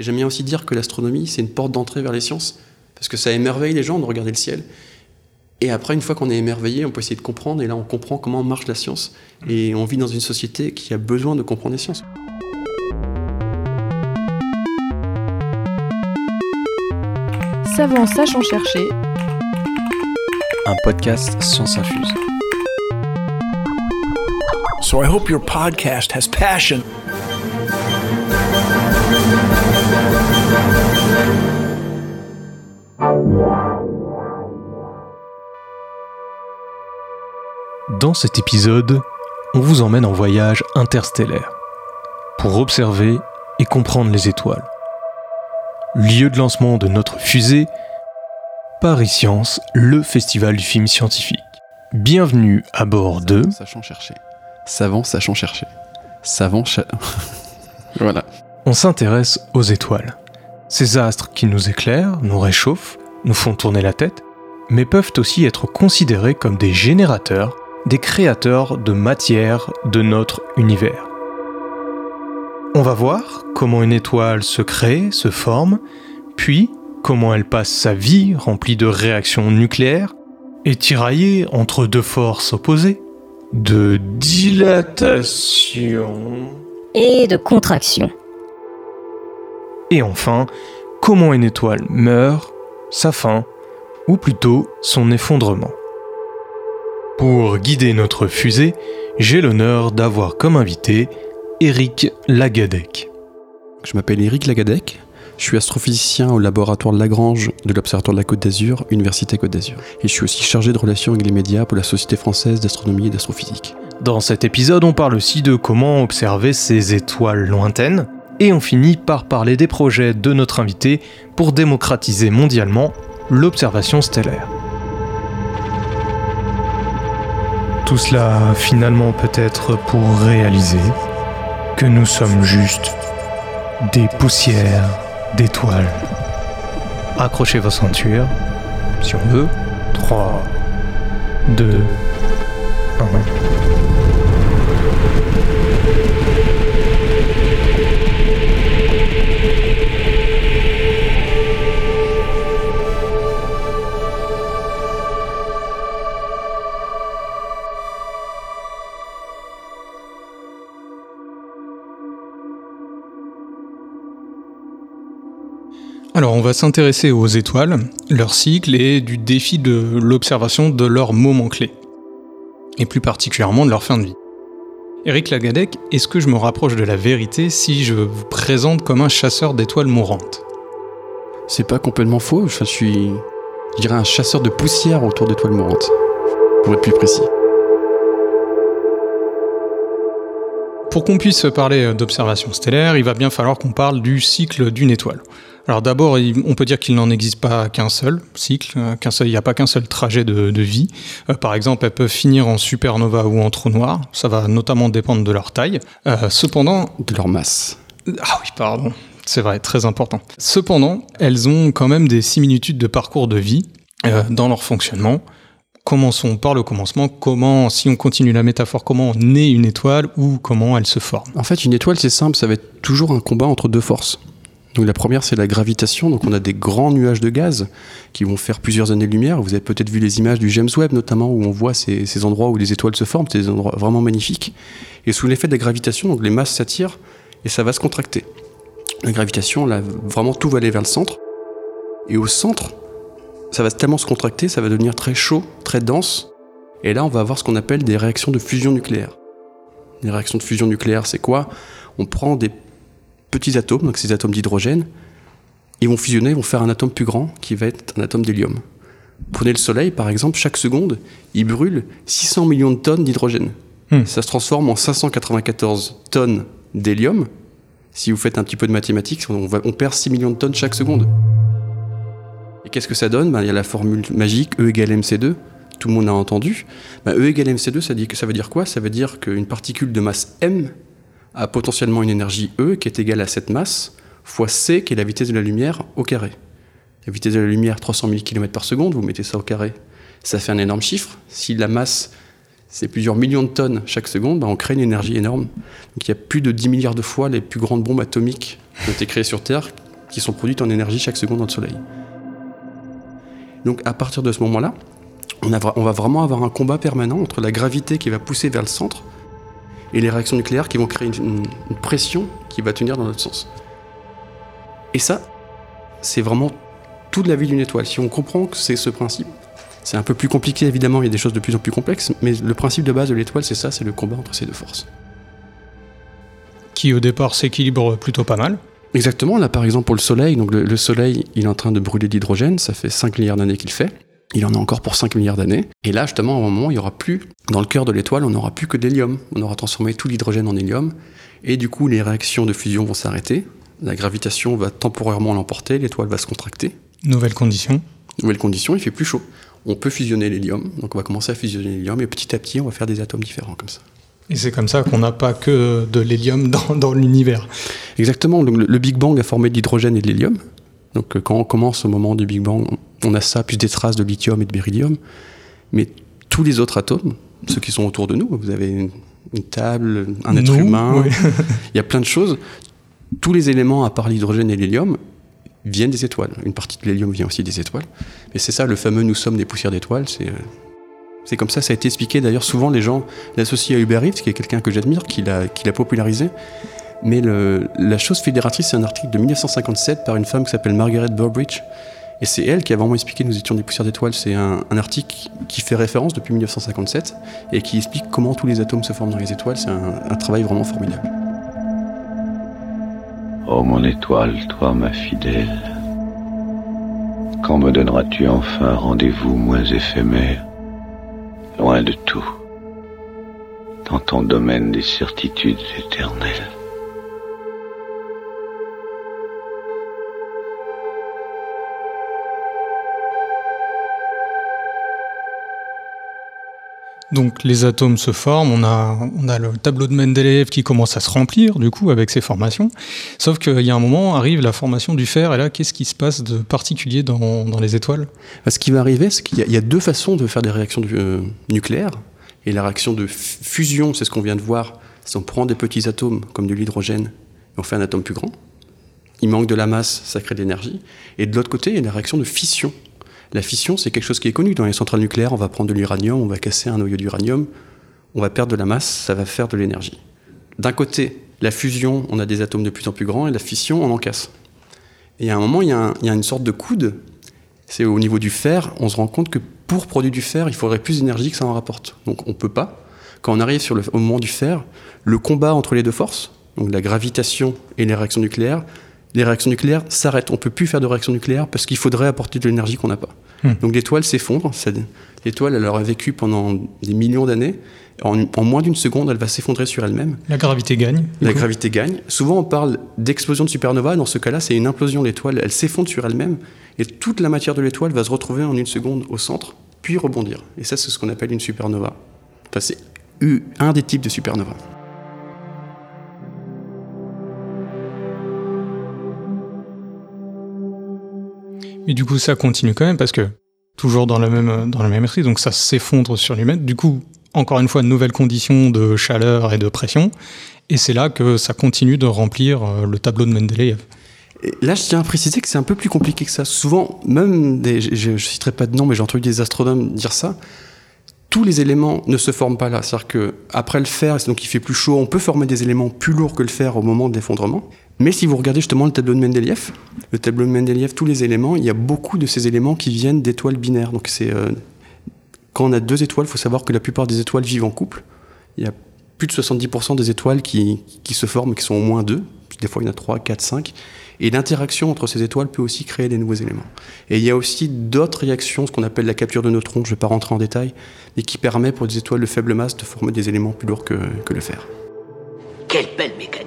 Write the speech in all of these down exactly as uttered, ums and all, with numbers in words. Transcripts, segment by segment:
Et j'aime bien aussi dire que l'astronomie, c'est une porte d'entrée vers les sciences, parce que ça émerveille les gens de regarder le ciel. Et après, une fois qu'on est émerveillé, on peut essayer de comprendre, et là on comprend comment marche la science. Et on vit dans une société qui a besoin de comprendre les sciences. Savant sachant chercher, un podcast Science Infuse. So I hope your podcast has passion. Dans cet épisode, on vous emmène en voyage interstellaire pour observer et comprendre les étoiles. Lieu de lancement de notre fusée, Paris Science, le festival du film scientifique. Bienvenue à bord de... Sachant chercher. Savant, sachant chercher. Savant, cha... Voilà. On s'intéresse aux étoiles. Ces astres qui nous éclairent, nous réchauffent, nous font tourner la tête, mais peuvent aussi être considérés comme des générateurs, des créateurs de matière de notre univers. On va voir comment une étoile se crée, se forme, puis comment elle passe sa vie remplie de réactions nucléaires et tiraillée entre deux forces opposées, de dilatation et de contraction. Et enfin, comment une étoile meurt, sa fin, ou plutôt son effondrement. Pour guider notre fusée, j'ai l'honneur d'avoir comme invité Eric Lagadec. Je m'appelle Eric Lagadec, je suis astrophysicien au laboratoire de Lagrange de l'Observatoire de la Côte d'Azur, Université Côte d'Azur. Et je suis aussi chargé de relations avec les médias pour la Société Française d'Astronomie et d'Astrophysique. Dans cet épisode, on parle aussi de comment observer ces étoiles lointaines, et on finit par parler des projets de notre invité pour démocratiser mondialement l'observation stellaire. Tout cela, finalement, peut être pour réaliser que nous sommes juste des poussières d'étoiles. Accrochez vos ceintures, si on veut. trois, deux, un... Alors on va s'intéresser aux étoiles, leur cycle et du défi de l'observation de leurs moments clés, et plus particulièrement de leur fin de vie. Eric Lagadec, est-ce que je me rapproche de la vérité si je vous présente comme un chasseur d'étoiles mourantes ? C'est pas complètement faux, enfin, je suis, je dirais, un chasseur de poussière autour d'étoiles mourantes, pour être plus précis. Pour qu'on puisse parler d'observation stellaire, il va bien falloir qu'on parle du cycle d'une étoile. Alors d'abord, on peut dire qu'il n'en existe pas qu'un seul cycle, qu'un seul, il n'y a pas qu'un seul trajet de, de vie. Euh, par exemple, elles peuvent finir en supernova ou en trou noir, ça va notamment dépendre de leur taille. Euh, cependant... De leur masse. Ah oui, pardon, c'est vrai, très important. Cependant, elles ont quand même des similitudes de parcours de vie euh, dans leur fonctionnement. Commençons par le commencement. Comment, si on continue la métaphore, comment naît une étoile ou comment elle se forme ? En fait, une étoile, c'est simple, ça va être toujours un combat entre deux forces. Donc la première, c'est la gravitation. Donc on a des grands nuages de gaz qui vont faire plusieurs années-lumière. Vous avez peut-être vu les images du James Webb, notamment, où on voit ces, ces endroits où les étoiles se forment. C'est des endroits vraiment magnifiques. Et sous l'effet de la gravitation, donc les masses s'attirent et ça va se contracter. La gravitation, là, vraiment tout va aller vers le centre. Et au centre, ça va tellement se contracter, ça va devenir très chaud, très dense. Et là, on va avoir ce qu'on appelle des réactions de fusion nucléaire. Les réactions de fusion nucléaire, c'est quoi ? On prend des petits atomes, donc ces atomes d'hydrogène, ils vont fusionner, ils vont faire un atome plus grand qui va être un atome d'hélium. Prenez le Soleil, par exemple, chaque seconde, il brûle six cents millions de tonnes d'hydrogène. Mmh. Ça se transforme en cinq cent quatre-vingt-quatorze tonnes d'hélium. Si vous faites un petit peu de mathématiques, on, va, on perd six millions de tonnes chaque seconde. Et qu'est-ce que ça donne ? Ben, y a la formule magique E égale M C deux, tout le monde a entendu. Ben, E égale M C deux, ça, dit, ça veut dire quoi ? Ça veut dire qu'une particule de masse M a potentiellement une énergie E qui est égale à cette masse, fois C qui est la vitesse de la lumière au carré. La vitesse de la lumière, trois cent mille kilomètres par seconde, vous mettez ça au carré, ça fait un énorme chiffre. Si la masse, c'est plusieurs millions de tonnes chaque seconde, ben on crée une énergie énorme. Donc il y a plus de dix milliards de fois les plus grandes bombes atomiques qui ont été créées sur Terre qui sont produites en énergie chaque seconde dans le Soleil. Donc à partir de ce moment-là, on, a, on va vraiment avoir un combat permanent entre la gravité qui va pousser vers le centre et les réactions nucléaires qui vont créer une, une, une pression qui va tenir dans l'autre sens. Et ça, c'est vraiment toute la vie d'une étoile. Si on comprend que c'est ce principe, c'est un peu plus compliqué évidemment, il y a des choses de plus en plus complexes, mais le principe de base de l'étoile, c'est ça, c'est le combat entre ces deux forces. Qui au départ s'équilibre plutôt pas mal. Exactement, là par exemple pour le Soleil, donc le, le Soleil il est en train de brûler d'hydrogène, ça fait cinq milliards d'années qu'il fait, il en a encore pour cinq milliards d'années, et là justement à un moment il n'y aura plus, dans le cœur de l'étoile on n'aura plus que de l'hélium, on aura transformé tout l'hydrogène en hélium, et du coup les réactions de fusion vont s'arrêter, la gravitation va temporairement l'emporter, l'étoile va se contracter. Nouvelle condition. Nouvelle condition, il fait plus chaud. On peut fusionner l'hélium, donc on va commencer à fusionner l'hélium, et petit à petit on va faire des atomes différents comme ça. Et c'est comme ça qu'on n'a pas que de l'hélium dans, dans l'univers. Exactement, donc le, le Big Bang a formé de l'hydrogène et de l'hélium. Donc quand on commence au moment du Big Bang, on a ça, plus des traces de lithium et de beryllium. Mais tous les autres atomes, ceux qui sont autour de nous, vous avez une, une table, un être nous, humain, oui. Il y a plein de choses. Tous les éléments, à part l'hydrogène et l'hélium, viennent des étoiles. Une partie de l'hélium vient aussi des étoiles. Et c'est ça, le fameux « nous sommes des poussières d'étoiles », c'est... C'est comme ça, ça a été expliqué. D'ailleurs, souvent, les gens l'associent à Hubert Reeves, qui est quelqu'un que j'admire, qui l'a, qui l'a popularisé. Mais le, la chose fédératrice, c'est un article de dix-neuf cent cinquante-sept par une femme qui s'appelle Margaret Burbidge. Et c'est elle qui a vraiment expliqué « Nous étions des poussières d'étoiles ». C'est un, un article qui fait référence depuis dix-neuf cent cinquante-sept et qui explique comment tous les atomes se forment dans les étoiles. C'est un, un travail vraiment formidable. Oh mon étoile, toi ma fidèle, quand me donneras-tu enfin rendez-vous moins éphémère, loin de tout, dans ton domaine des certitudes éternelles. Donc les atomes se forment, on a, on a le tableau de Mendeleïev qui commence à se remplir du coup avec ces formations, sauf qu'il y a un moment arrive la formation du fer et là qu'est-ce qui se passe de particulier dans, dans les étoiles ? Ce qui va arriver, c'est qu'il y a, il y a deux façons de faire des réactions du, euh, nucléaires, et la réaction de fusion, c'est ce qu'on vient de voir, c'est on prend des petits atomes comme de l'hydrogène et on fait un atome plus grand, il manque de la masse, ça crée de l'énergie, et de l'autre côté il y a la réaction de fission. La fission, c'est quelque chose qui est connu. Dans les centrales nucléaires, on va prendre de l'uranium, on va casser un noyau d'uranium, on va perdre de la masse, ça va faire de l'énergie. D'un côté, la fusion, on a des atomes de plus en plus grands, et la fission, on en casse. Et à un moment, il y a, un, il y a une sorte de coude, c'est au niveau du fer, on se rend compte que pour produire du fer, il faudrait plus d'énergie que ça en rapporte. Donc on ne peut pas. Quand on arrive sur le, au moment du fer, le combat entre les deux forces, donc la gravitation et les réactions nucléaires, les réactions nucléaires s'arrêtent. On ne peut plus faire de réactions nucléaires parce qu'il faudrait apporter de l'énergie qu'on n'a pas. Mmh. Donc l'étoile s'effondre. L'étoile, elle aura vécu pendant des millions d'années. En, en moins d'une seconde, elle va s'effondrer sur elle-même. La gravité gagne. La gravité gagne. Souvent, on parle d'explosion de supernova. Dans ce cas-là, c'est une implosion. L'étoile, elle s'effondre sur elle-même. Et toute la matière de l'étoile va se retrouver en une seconde au centre, puis rebondir. Et ça, c'est ce qu'on appelle une supernova. Enfin, c'est un des types de supernova. Et du coup, ça continue quand même, parce que toujours dans la même dans la même esprit, donc ça s'effondre sur lui-même. Du coup, encore une fois, de nouvelles conditions de chaleur et de pression. Et c'est là que ça continue de remplir le tableau de Mendeleïev. Et là, je tiens à préciser que c'est un peu plus compliqué que ça. Souvent, même, des, je ne citerai pas de nom, mais j'ai entendu des astronomes dire ça, tous les éléments ne se forment pas là. C'est-à-dire qu'après le fer, donc il fait plus chaud, on peut former des éléments plus lourds que le fer au moment de l'effondrement. Mais si vous regardez justement le tableau de Mendeleïev, le tableau de Mendeleïev, tous les éléments, il y a beaucoup de ces éléments qui viennent d'étoiles binaires. Donc c'est, euh, quand on a deux étoiles, il faut savoir que la plupart des étoiles vivent en couple. Il y a plus de soixante-dix pour cent des étoiles qui, qui se forment, qui sont au moins deux. Des fois, il y en a trois, quatre, cinq. Et l'interaction entre ces étoiles peut aussi créer des nouveaux éléments. Et il y a aussi d'autres réactions, ce qu'on appelle la capture de neutrons, je ne vais pas rentrer en détail, mais qui permet pour des étoiles de faible masse de former des éléments plus lourds que, que le fer. Quelle belle mécanique!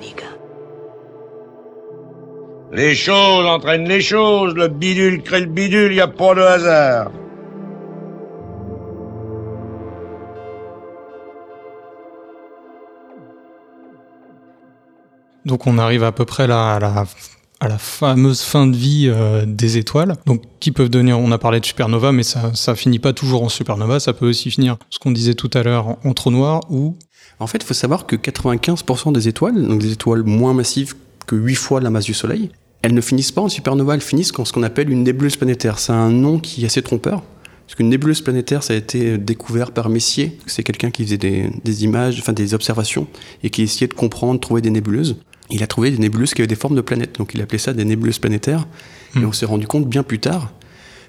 Les choses entraînent les choses, le bidule crée le bidule, il n'y a pas de hasard. Donc on arrive à peu près à la, à la, à la fameuse fin de vie euh, des étoiles, donc qui peuvent devenir, on a parlé de supernova, mais ça ça finit pas toujours en supernova, ça peut aussi finir, ce qu'on disait tout à l'heure, en trou noir ou... En fait, il faut savoir que quatre-vingt-quinze pour cent des étoiles, donc des étoiles moins massives que huit fois la masse du Soleil, elles ne finissent pas en supernova, elles finissent en ce qu'on appelle une nébuleuse planétaire. C'est un nom qui est assez trompeur, parce qu'une nébuleuse planétaire, ça a été découvert par Messier. C'est quelqu'un qui faisait des, des images, enfin des observations, et qui essayait de comprendre, trouver des nébuleuses. Il a trouvé des nébuleuses qui avaient des formes de planètes, donc il appelait ça des nébuleuses planétaires. Mmh. Et on s'est rendu compte bien plus tard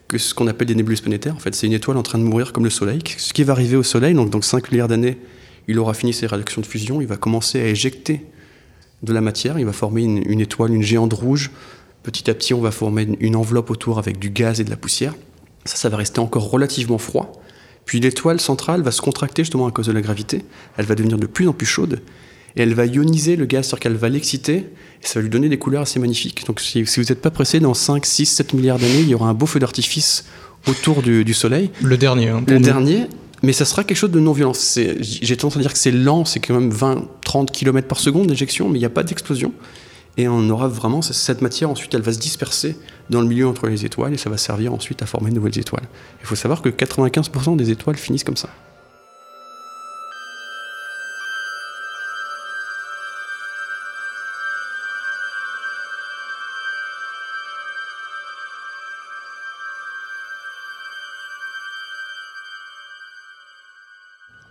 que ce qu'on appelle des nébuleuses planétaires, en fait, c'est une étoile en train de mourir comme le Soleil. Ce qui va arriver au Soleil, donc dans cinq milliards d'années, il aura fini ses réactions de fusion, il va commencer à éjecter de la matière, il va former une, une étoile, une géante rouge. Petit à petit, on va former une enveloppe autour avec du gaz et de la poussière. Ça, ça va rester encore relativement froid. Puis l'étoile centrale va se contracter justement à cause de la gravité. Elle va devenir de plus en plus chaude et elle va ioniser le gaz, c'est-à-dire qu'elle va l'exciter et ça va lui donner des couleurs assez magnifiques. Donc si, si vous n'êtes pas pressé, dans cinq, six, sept milliards d'années, il y aura un beau feu d'artifice autour du, du Soleil. Le dernier. Hein, le nous. dernier, mais ça sera quelque chose de non-violent. C'est, j'ai tendance à dire que c'est lent, c'est quand même vingt à trente kilomètres par seconde d'éjection, mais il n'y a pas d'explosion. Et on aura vraiment cette matière, ensuite elle va se disperser dans le milieu entre les étoiles et ça va servir ensuite à former de nouvelles étoiles. Il faut savoir que quatre-vingt-quinze pour cent des étoiles finissent comme ça.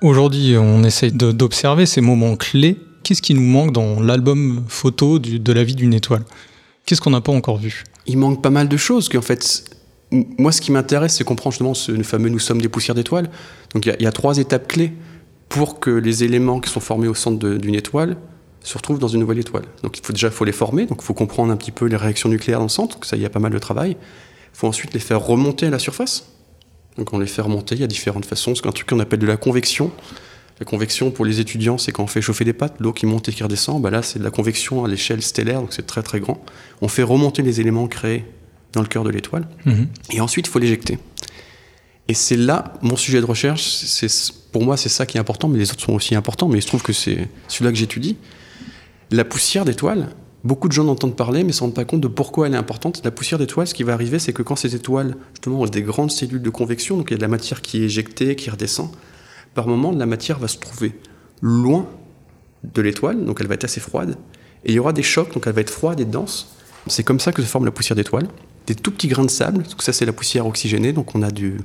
Aujourd'hui, on essaye de, d'observer ces moments clés. Qu'est-ce qui nous manque dans l'album photo du, de la vie d'une étoile ? Qu'est-ce qu'on n'a pas encore vu ? Il manque pas mal de choses. En fait, moi, ce qui m'intéresse, c'est comprendre justement ce fameux « nous sommes des poussières d'étoiles ». Donc, il y, y a trois étapes clés pour que les éléments qui sont formés au centre de, d'une étoile se retrouvent dans une nouvelle étoile. Donc, il faut, déjà, il faut les former. Donc, il faut comprendre un petit peu les réactions nucléaires dans le centre. Donc, ça, il y a pas mal de travail. Il faut ensuite les faire remonter à la surface. Donc, on les fait remonter. Il y a différentes façons. C'est un truc qu'on appelle de la convection. La convection, pour les étudiants, c'est quand on fait chauffer des pâtes, l'eau qui monte et qui redescend. Bah là, c'est de la convection à l'échelle stellaire, donc c'est très très grand. On fait remonter les éléments créés dans le cœur de l'étoile. Mmh. Et ensuite, il faut l'éjecter. Et c'est là, mon sujet de recherche, c'est, pour moi, c'est ça qui est important, mais les autres sont aussi importants, mais il se trouve que c'est celui-là que j'étudie. La poussière d'étoile, beaucoup de gens en entendent parler, mais ne se rendent pas compte de pourquoi elle est importante. La poussière d'étoile, ce qui va arriver, c'est que quand ces étoiles, justement, ont des grandes cellules de convection, donc il y a de la matière qui est éjectée, qui redescend, par moment, la matière va se trouver loin de l'étoile, donc elle va être assez froide, et il y aura des chocs, donc elle va être froide et dense. C'est comme ça que se forme la poussière d'étoile. Des tout petits grains de sable, donc ça c'est la poussière oxygénée, donc on a du,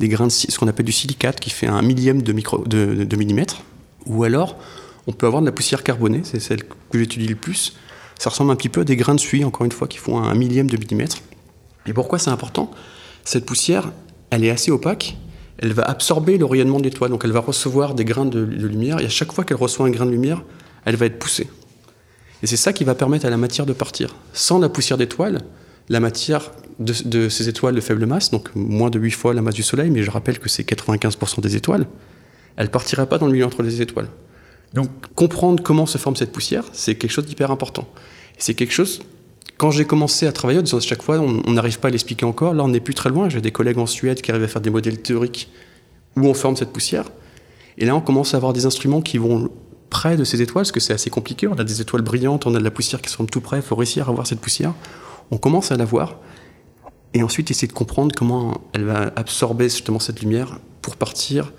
des grains de, ce qu'on appelle du silicate qui fait un millième de, micro, de, de millimètre, ou alors on peut avoir de la poussière carbonée, c'est celle que j'étudie le plus. Ça ressemble un petit peu à des grains de suie, encore une fois, qui font un millième de millimètre. Et pourquoi c'est important ? Cette poussière, elle est assez opaque. Elle va absorber le rayonnement de l'étoile, donc elle va recevoir des grains de, de lumière, et à chaque fois qu'elle reçoit un grain de lumière, elle va être poussée. Et c'est ça qui va permettre à la matière de partir. Sans la poussière d'étoile, la matière de, de ces étoiles de faible masse, donc moins de huit fois la masse du Soleil, mais je rappelle que c'est quatre-vingt-quinze pour cent des étoiles, elle ne partira pas dans le milieu entre les étoiles. Donc comprendre comment se forme cette poussière, c'est quelque chose d'hyper important. Et c'est quelque chose... Quand j'ai commencé à travailler, à chaque fois, on n'arrive pas à l'expliquer encore. Là, on n'est plus très loin. J'ai des collègues en Suède qui arrivent à faire des modèles théoriques où on forme cette poussière. Et là, on commence à avoir des instruments qui vont près de ces étoiles, parce que c'est assez compliqué. On a des étoiles brillantes, on a de la poussière qui se forme tout près. Il faut réussir à voir cette poussière. On commence à la voir. Et ensuite, essayer de comprendre comment elle va absorber justement cette lumière pour partir.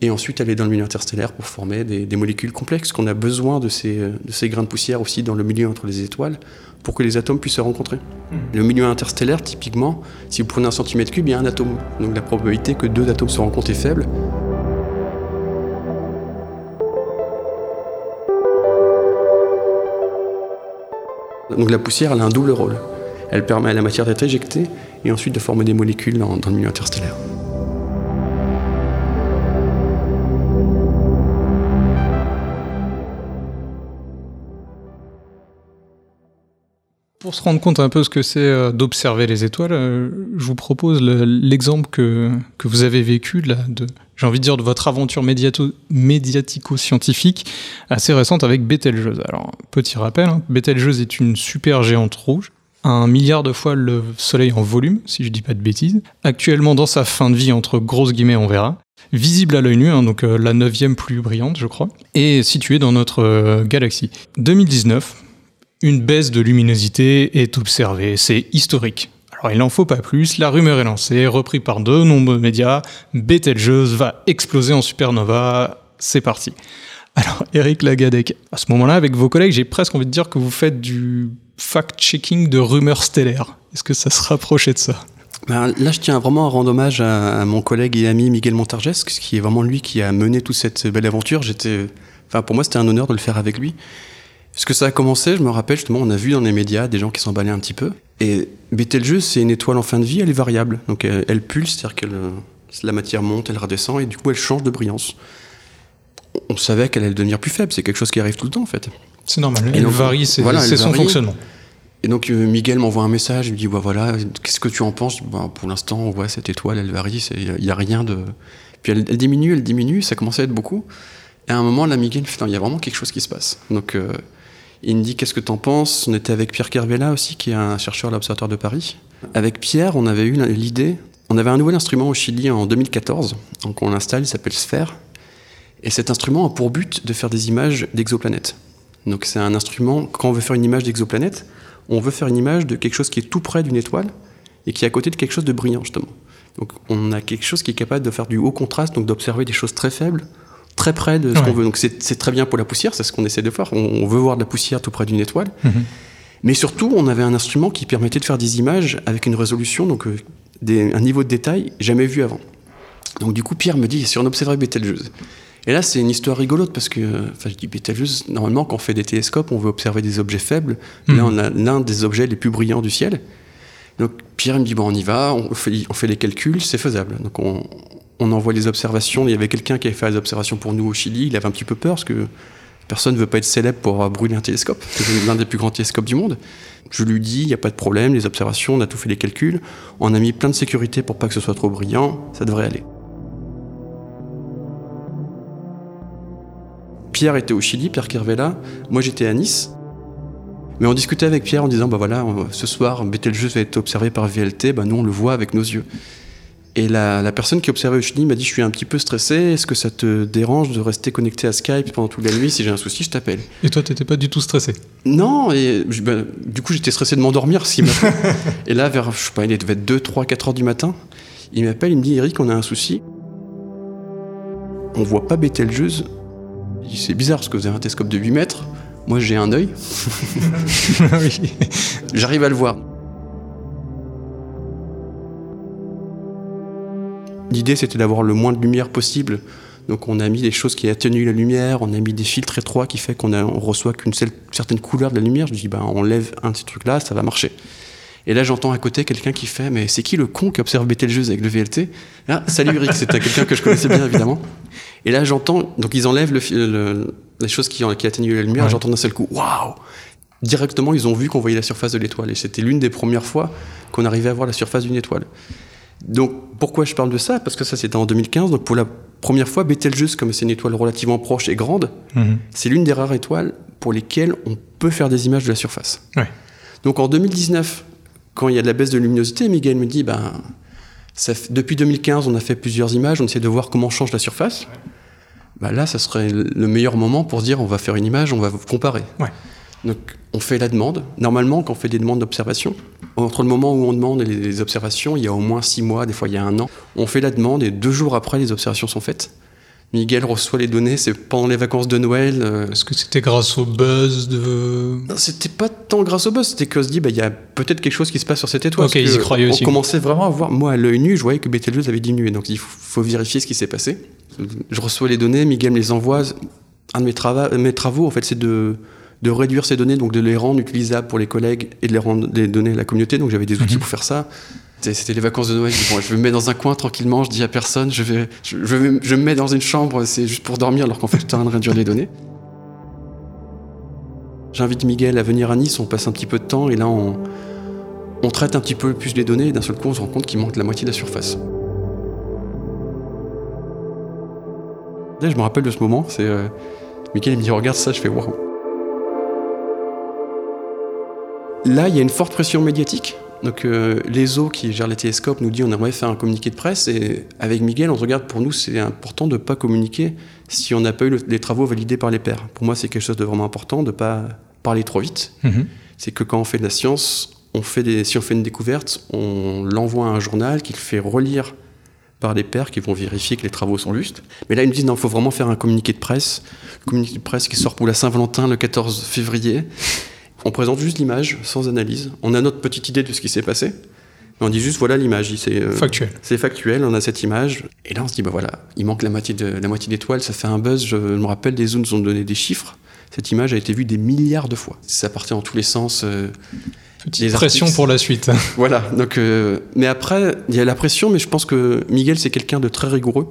Et ensuite, aller dans le milieu interstellaire pour former des, des molécules complexes. Qu'on a besoin de ces, de ces grains de poussière aussi dans le milieu entre les étoiles, pour que les atomes puissent se rencontrer. Mmh. Le milieu interstellaire, typiquement, si vous prenez un centimètre cube, il y a un atome. Donc la probabilité que deux atomes se rencontrent est faible. Donc la poussière, elle a un double rôle. Elle permet à la matière d'être éjectée et ensuite de former des molécules dans, dans le milieu interstellaire. Pour se rendre compte un peu ce que c'est d'observer les étoiles, je vous propose le, l'exemple que, que vous avez vécu, là, de, j'ai envie de dire de votre aventure médiato, médiatico-scientifique assez récente avec Betelgeuse. Alors, petit rappel, hein, Betelgeuse est une super géante rouge, un milliard de fois le Soleil en volume, si je dis pas de bêtises, actuellement dans sa fin de vie, entre grosses guillemets, on verra, visible à l'œil nu, hein, donc euh, la neuvième plus brillante, je crois, et située dans notre euh, galaxie. deux mille dix-neuf... Une baisse de luminosité est observée, c'est historique. Alors il n'en faut pas plus, la rumeur est lancée, repris par de nombreux médias, Betelgeuse va exploser en supernova, c'est parti. Alors Eric Lagadec, à ce moment-là, avec vos collègues, j'ai presque envie de dire que vous faites du fact-checking de rumeurs stellaires. Est-ce que ça se rapprochait de ça ? Ben, là, je tiens vraiment à rendre hommage à, à mon collègue et ami Miguel Montargès, qui est vraiment lui qui a mené toute cette belle aventure. J'étais, enfin, pour moi, c'était un honneur de le faire avec lui. Parce que ça a commencé, je me rappelle, justement, on a vu dans les médias des gens qui s'emballaient un petit peu. Et Betelgeuse, c'est une étoile en fin de vie, elle est variable. Donc, elle, elle pulse, c'est-à-dire que la matière monte, elle redescend, et du coup, elle change de brillance. On savait qu'elle allait devenir plus faible, c'est quelque chose qui arrive tout le temps, en fait. C'est normal, elle donc, varie, c'est, voilà, c'est elle son varie. fonctionnement. Et donc Miguel m'envoie un message, il me dit bah, « voilà, qu'est-ce que tu en penses ?»« bah, Pour l'instant, on voit cette étoile, elle varie, il n'y a rien de... » Puis elle, elle diminue, elle diminue, ça commençait à être beaucoup. Et à un moment, là, Miguel me fait « non, il y a vraiment quelque chose qui se passe. » Donc euh, il me dit « qu'est-ce que tu en penses ?» On était avec Pierre Kervella aussi, qui est un chercheur à l'Observatoire de Paris. Avec Pierre, on avait eu l'idée, on avait un nouvel instrument au Chili en deux mille quatorze, donc on l'installe, il s'appelle SPHERE. Et cet instrument a pour but de faire des images d'exoplanètes. Donc c'est un instrument, quand on veut faire une image d'exoplanète, on veut faire une image de quelque chose qui est tout près d'une étoile et qui est à côté de quelque chose de brillant, justement. Donc on a quelque chose qui est capable de faire du haut contraste, donc d'observer des choses très faibles, très près de ce ouais. qu'on veut. Donc c'est, c'est très bien pour la poussière, c'est ce qu'on essaie de faire. On, on veut voir de la poussière tout près d'une étoile. Mm-hmm. Mais surtout, on avait un instrument qui permettait de faire des images avec une résolution, donc des, un niveau de détail jamais vu avant. Donc du coup, Pierre me dit, si on observerait Betelgeuse. Et là, c'est une histoire rigolote parce que, enfin, je dis Betelgeuse, normalement, quand on fait des télescopes, on veut observer des objets faibles. Mmh. Là, on a l'un des objets les plus brillants du ciel. Donc, Pierre me dit, bon, on y va, on fait, on fait les calculs, c'est faisable. Donc, on, on envoie les observations. Il y avait quelqu'un qui avait fait les observations pour nous au Chili. Il avait un petit peu peur parce que personne ne veut pas être célèbre pour brûler un télescope. C'est l'un des plus grands télescopes du monde. Je lui dis, il n'y a pas de problème, les observations, on a tout fait les calculs. On a mis plein de sécurité pour pas que ce soit trop brillant. Ça devrait aller. Pierre était au Chili, Pierre Kervella, moi j'étais à Nice. Mais on discutait avec Pierre en disant bah voilà, ce soir Betelgeuse va être observé par V L T, bah nous on le voit avec nos yeux. Et la, la personne qui observait au Chili m'a dit je suis un petit peu stressé, est-ce que ça te dérange de rester connecté à Skype pendant toute la nuit, si j'ai un souci je t'appelle. Et toi t'étais pas du tout stressé? Non, et ben, du coup j'étais stressé de m'endormir ce matin. Et là vers, je sais pas, il devait être deux, trois, quatre heures du matin, il m'appelle, il me dit Eric on a un souci, on voit pas Betelgeuse. C'est bizarre parce que vous avez un télescope de huit mètres, moi j'ai un œil. Oui. J'arrive à le voir. L'idée c'était d'avoir le moins de lumière possible, donc on a mis des choses qui atténuent la lumière, on a mis des filtres étroits qui fait qu'on a, on reçoit qu'une seule, certaine couleur de la lumière. Je dis ben, on lève un de ces trucs là, ça va marcher. Et là, j'entends à côté quelqu'un qui fait « mais c'est qui le con qui observe Betelgeuse avec le V L T ?» Ah, salut Eric, c'était quelqu'un que je connaissais bien, évidemment. Et là, j'entends... Donc, ils enlèvent le, le, les choses qui, qui atténuent la lumière. Ouais. J'entends d'un seul coup « waouh !» Directement, ils ont vu qu'on voyait la surface de l'étoile. Et c'était l'une des premières fois qu'on arrivait à voir la surface d'une étoile. Donc, pourquoi je parle de ça ? Parce que ça, c'était en deux mille quinze. Donc, pour la première fois, Betelgeuse, comme c'est une étoile relativement proche et grande, mm-hmm. c'est l'une des rares étoiles pour lesquelles on peut faire des images de la surface. Ouais. Donc, en deux mille dix-neuf... Quand il y a de la baisse de luminosité, Miguel me dit ben, ça f... depuis deux mille quinze, on a fait plusieurs images, on essaie de voir comment change la surface. Ben là, ça serait le meilleur moment pour se dire on va faire une image, on va comparer. Ouais. Donc, on fait la demande. Normalement, quand on fait des demandes d'observation, entre le moment où on demande et les observations, il y a au moins six mois, des fois il y a un an. On fait la demande et deux jours après, les observations sont faites. Miguel reçoit les données, c'est pendant les vacances de Noël. Euh... Est-ce que c'était grâce au buzz de... Non, c'était pas tant grâce au buzz, c'était qu'on se dit, bah, y a peut-être quelque chose qui se passe sur cette étoile. Ok, ils y croyaient aussi. On commençait vraiment à voir, moi à l'œil nu, je voyais que Betelgeuse avait diminué, donc il faut vérifier ce qui s'est passé. Je reçois les données, Miguel me les envoie. Un de mes, trava- mes travaux, en fait, c'est de, de réduire ces données, donc de les rendre utilisables pour les collègues et de les, rendre, de les donner à la communauté, donc j'avais des outils mmh. pour faire ça. C'était les vacances de Noël, bon, je me mets dans un coin tranquillement, je dis à personne, je, vais, je, je, je me mets dans une chambre, c'est juste pour dormir, alors qu'en fait, je suis en train de réduire les données. J'invite Miguel à venir à Nice, on passe un petit peu de temps, et là, on, on traite un petit peu plus les données, et d'un seul coup, on se rend compte qu'il manque la moitié de la surface. Là, je me rappelle de ce moment, c'est euh, Miguel il me dit « regarde ça », je fais « waouh ». Là, il y a une forte pression médiatique. Donc euh, l'E S O qui gère les télescopes nous dit on aimerait faire un communiqué de presse et avec Miguel on se regarde pour nous c'est important de ne pas communiquer si on n'a pas eu le, les travaux validés par les pairs. Pour moi c'est quelque chose de vraiment important de ne pas parler trop vite. Mm-hmm. C'est que quand on fait de la science, on fait des, si on fait une découverte, on l'envoie à un journal qui le fait relire par les pairs qui vont vérifier que les travaux sont justes. Mais là ils nous disent non, il faut vraiment faire un communiqué de presse, un communiqué de presse qui sort pour la Saint-Valentin le quatorze février. on présente juste l'image sans analyse. On a notre petite idée de ce qui s'est passé. On dit juste, voilà l'image, c'est, euh, factuel. c'est factuel, on a cette image. Et là, on se dit, bah voilà, il manque la moitié, de, la moitié d'étoiles, ça fait un buzz. Je me rappelle, des zoos nous ont donné des chiffres. Cette image a été vue des milliards de fois. Ça partait en tous les sens. Euh, Petite pression articles. Pour la suite. Voilà. Donc, euh, mais après, il y a la pression, mais je pense que Miguel, c'est quelqu'un de très rigoureux.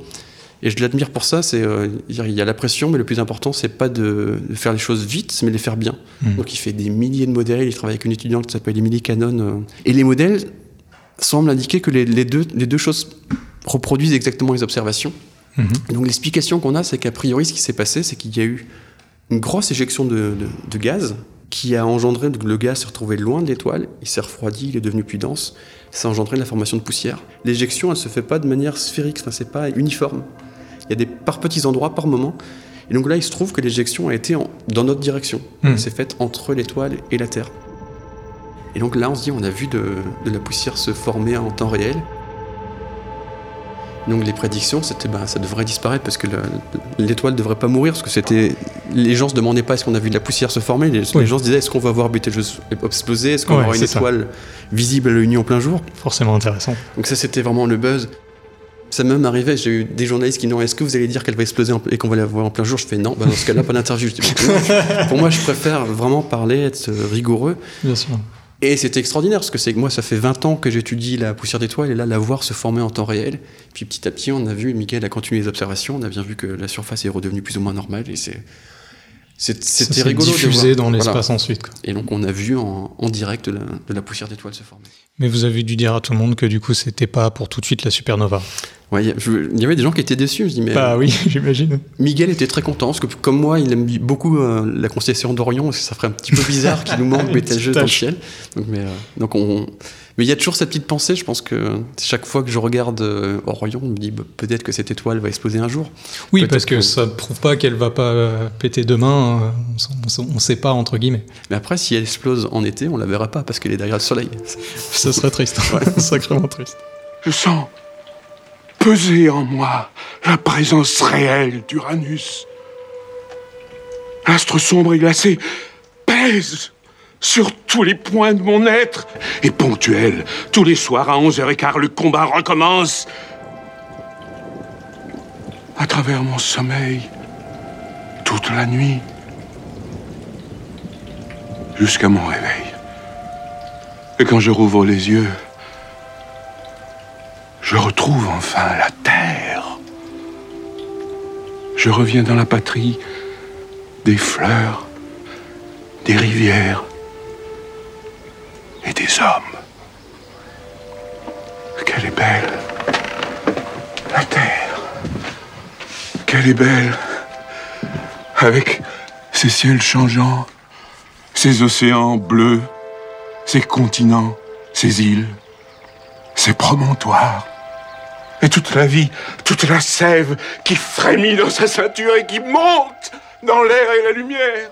Et je l'admire pour ça. Il euh, y a la pression, mais le plus important, c'est pas de, de faire les choses vite, mais de les faire bien. Mmh. Donc, il fait des milliers de modèles. Il travaille avec une étudiante qui s'appelle Emilie Canon. Euh, et les modèles semble indiquer que les, les, deux, les deux choses reproduisent exactement les observations. Mmh. Donc l'explication qu'on a, c'est qu'a priori, ce qui s'est passé, c'est qu'il y a eu une grosse éjection de, de, de gaz qui a engendré... Le gaz s'est retrouvé loin de l'étoile, il s'est refroidi, il est devenu plus dense, ça a engendré la formation de poussière. L'éjection, elle ne se fait pas de manière sphérique, enfin, c'est pas uniforme. Il y a des par petits endroits, par moments. Et donc là, il se trouve que l'éjection a été en, dans notre direction. Mmh. Elle s'est faite entre l'étoile et la Terre. Et donc là, on se dit, on a vu de, de la poussière se former en temps réel. Donc les prédictions, c'était, bah, ça devrait disparaître parce que le, l'étoile ne devrait pas mourir, parce que c'était, les gens se demandaient pas est-ce qu'on a vu de la poussière se former, les, oui. les gens se disaient est-ce qu'on va voir Betelgeuse exploser, est-ce qu'on ouais, aura une étoile ça. visible à l'œil nu en plein jour. Forcément intéressant. Donc ça, c'était vraiment le buzz. Ça m'est même arrivé, j'ai eu des journalistes qui me disaient est-ce que vous allez dire qu'elle va exploser et qu'on va la voir en plein jour. Je fais non, bah dans ce cas-là, pas d'interview. Pour moi, je préfère vraiment parler, être rigoureux. Bien sûr. Et c'était extraordinaire, parce que c'est, moi, ça fait vingt ans que j'étudie la poussière d'étoiles, et là, la voir se former en temps réel. Puis petit à petit, on a vu, Miguel a continué les observations, on a bien vu que la surface est redevenue plus ou moins normale, et c'est, c'est, c'était ça rigolo. Diffusé de diffusé dans l'espace voilà. ensuite. Quoi. Et donc, on a vu en, en direct de la, de la poussière d'étoiles se former. Mais vous avez dû dire à tout le monde que du coup, c'était pas pour tout de suite la supernova. Ouais, il y avait des gens qui étaient déçus. Je dis, mais bah oui, j'imagine. Miguel était très content, parce que comme moi, il aime beaucoup euh, la constellation d'Orion, parce que ça ferait un petit peu bizarre qu'il nous manque Betelgeuse dans le ciel. Donc, mais euh, donc on... mais il y a toujours cette petite pensée, je pense que chaque fois que je regarde euh, Orion, on me dit bah, peut-être que cette étoile va exploser un jour. Oui, peut-être parce que, que ça ne prouve pas qu'elle ne va pas euh, péter demain, euh, on ne sait pas, entre guillemets. Mais après, si elle explose en été, on ne la verra pas, parce qu'elle est derrière le soleil. Ça serait triste, ouais. Sacrément triste. Je sens peser en moi la présence réelle d'Uranus. L'astre sombre et glacé pèse sur tous les points de mon être. Et ponctuel, tous les soirs à onze heures quinze, le combat recommence. À travers mon sommeil, toute la nuit, jusqu'à mon réveil. Et quand je rouvre les yeux, je retrouve enfin la terre. Je reviens dans la patrie des fleurs, des rivières et des hommes. Qu'elle est belle, la terre. Qu'elle est belle, avec ses ciels changeants, ses océans bleus, ses continents, ses îles, ses promontoires. Et toute la vie, toute la sève qui frémit dans sa ceinture et qui monte dans l'air et la lumière.